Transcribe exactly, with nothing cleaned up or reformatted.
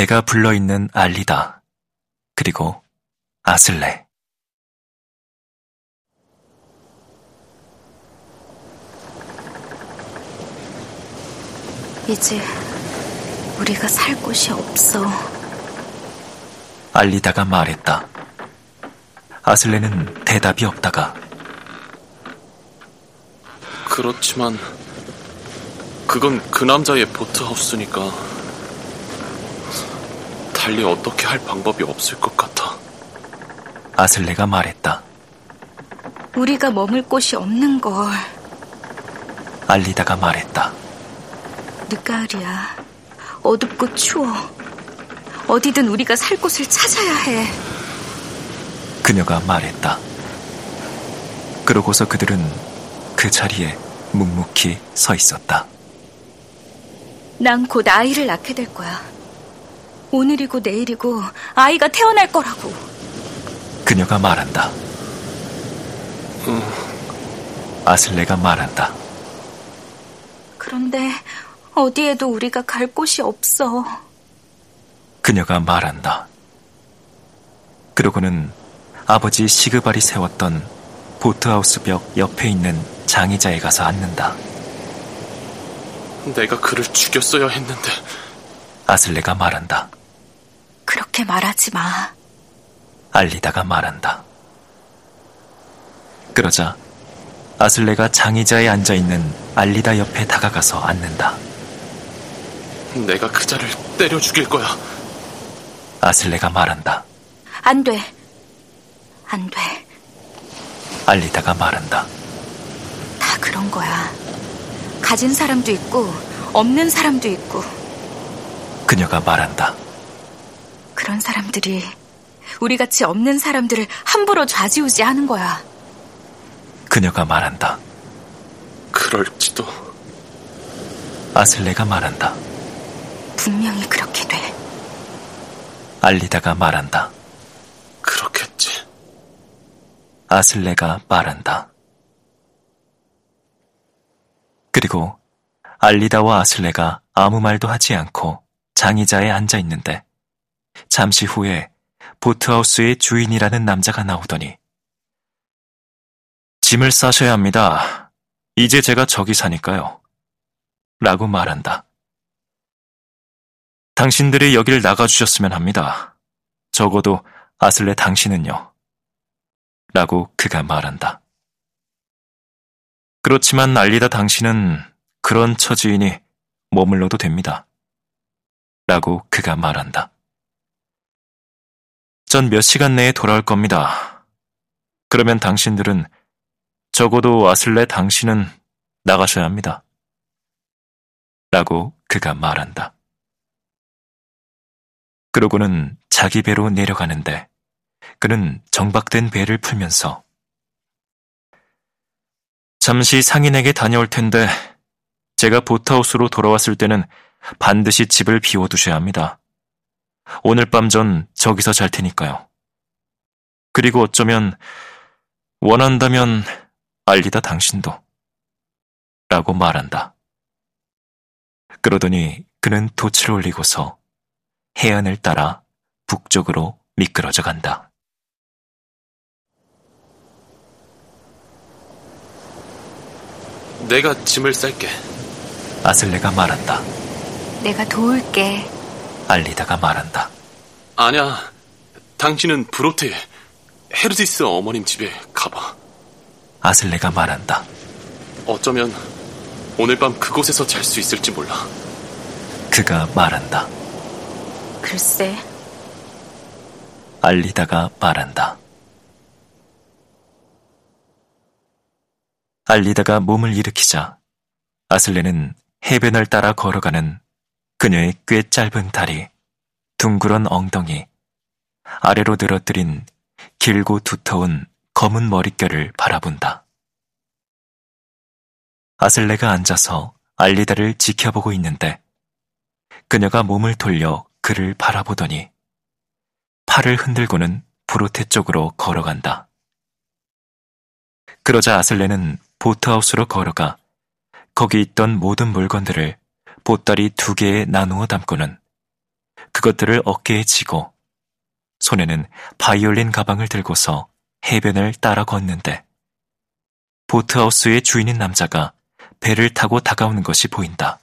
배가 불러있는 알리다, 그리고 아슬레. 이제 우리가 살 곳이 없어. 알리다가 말했다. 아슬레는 대답이 없다가. 그렇지만 그건 그 남자의 보트하우스니까 달리 어떻게 할 방법이 없을 것 같아. 아슬레가 말했다. 우리가 머물 곳이 없는 걸. 알리다가 말했다. 늦가을이야. 어둡고 추워. 어디든 우리가 살 곳을 찾아야 해. 그녀가 말했다. 그러고서 그들은 그 자리에 묵묵히 서 있었다. 난 곧 아이를 낳게 될 거야. 오늘이고 내일이고 아이가 태어날 거라고. 그녀가 말한다. 음. 아슬레가 말한다. 그런데 어디에도 우리가 갈 곳이 없어. 그녀가 말한다. 그러고는 아버지 시그발이 세웠던 보트하우스 벽 옆에 있는 장의자에 가서 앉는다. 내가 그를 죽였어야 했는데. 아슬레가 말한다. 그렇게 말하지 마. 알리다가 말한다. 그러자 아슬레가 장의자에 앉아있는 알리다 옆에 다가가서 앉는다. 내가 그 자를 때려 죽일 거야. 아슬레가 말한다. 안 돼. 안 돼. 알리다가 말한다. 다 그런 거야. 가진 사람도 있고 없는 사람도 있고. 그녀가 말한다. 그런 사람들이 우리같이 없는 사람들을 함부로 좌지우지 하는 거야. 그녀가 말한다. 그럴지도. 아슬레가 말한다. 분명히 그렇게 돼. 알리다가 말한다. 그렇겠지. 아슬레가 말한다. 그리고 알리다와 아슬레가 아무 말도 하지 않고 장의자에 앉아있는데 잠시 후에 보트하우스의 주인이라는 남자가 나오더니 짐을 싸셔야 합니다. 이제 제가 저기 사니까요. 라고 말한다. 당신들이 여길 나가주셨으면 합니다. 적어도 아슬레 당신은요. 라고 그가 말한다. 그렇지만 알리다 당신은 그런 처지이니 머물러도 됩니다. 라고 그가 말한다. 전 몇 시간 내에 돌아올 겁니다. 그러면 당신들은 적어도 아슬레 당신은 나가셔야 합니다. 라고 그가 말한다. 그러고는 자기 배로 내려가는데 그는 정박된 배를 풀면서 잠시 상인에게 다녀올 텐데 제가 보트하우스로 돌아왔을 때는 반드시 집을 비워두셔야 합니다. 오늘 밤 전 저기서 잘 테니까요. 그리고 어쩌면 원한다면 알리다 당신도. 라고 말한다. 그러더니 그는 돛을 올리고서 해안을 따라 북쪽으로 미끄러져 간다. 내가 짐을 쌀게. 아슬레가 말한다. 내가 도울게. 알리다가 말한다. 아니야. 당신은 브로테 헤르디스 어머님 집에 가봐. 아슬레가 말한다. 어쩌면 오늘 밤 그곳에서 잘 수 있을지 몰라. 그가 말한다. 글쎄. 알리다가 말한다. 알리다가 몸을 일으키자 아슬레는 해변을 따라 걸어가는 그녀의 꽤 짧은 다리, 둥그런 엉덩이, 아래로 늘어뜨린 길고 두터운 검은 머릿결을 바라본다. 아슬레가 앉아서 알리다를 지켜보고 있는데 그녀가 몸을 돌려 그를 바라보더니 팔을 흔들고는 브로테 쪽으로 걸어간다. 그러자 아슬레는 보트하우스로 걸어가 거기 있던 모든 물건들을 보따리 두 개에 나누어 담고는 그것들을 어깨에 지고 손에는 바이올린 가방을 들고서 해변을 따라 걷는데 보트하우스의 주인인 남자가 배를 타고 다가오는 것이 보인다.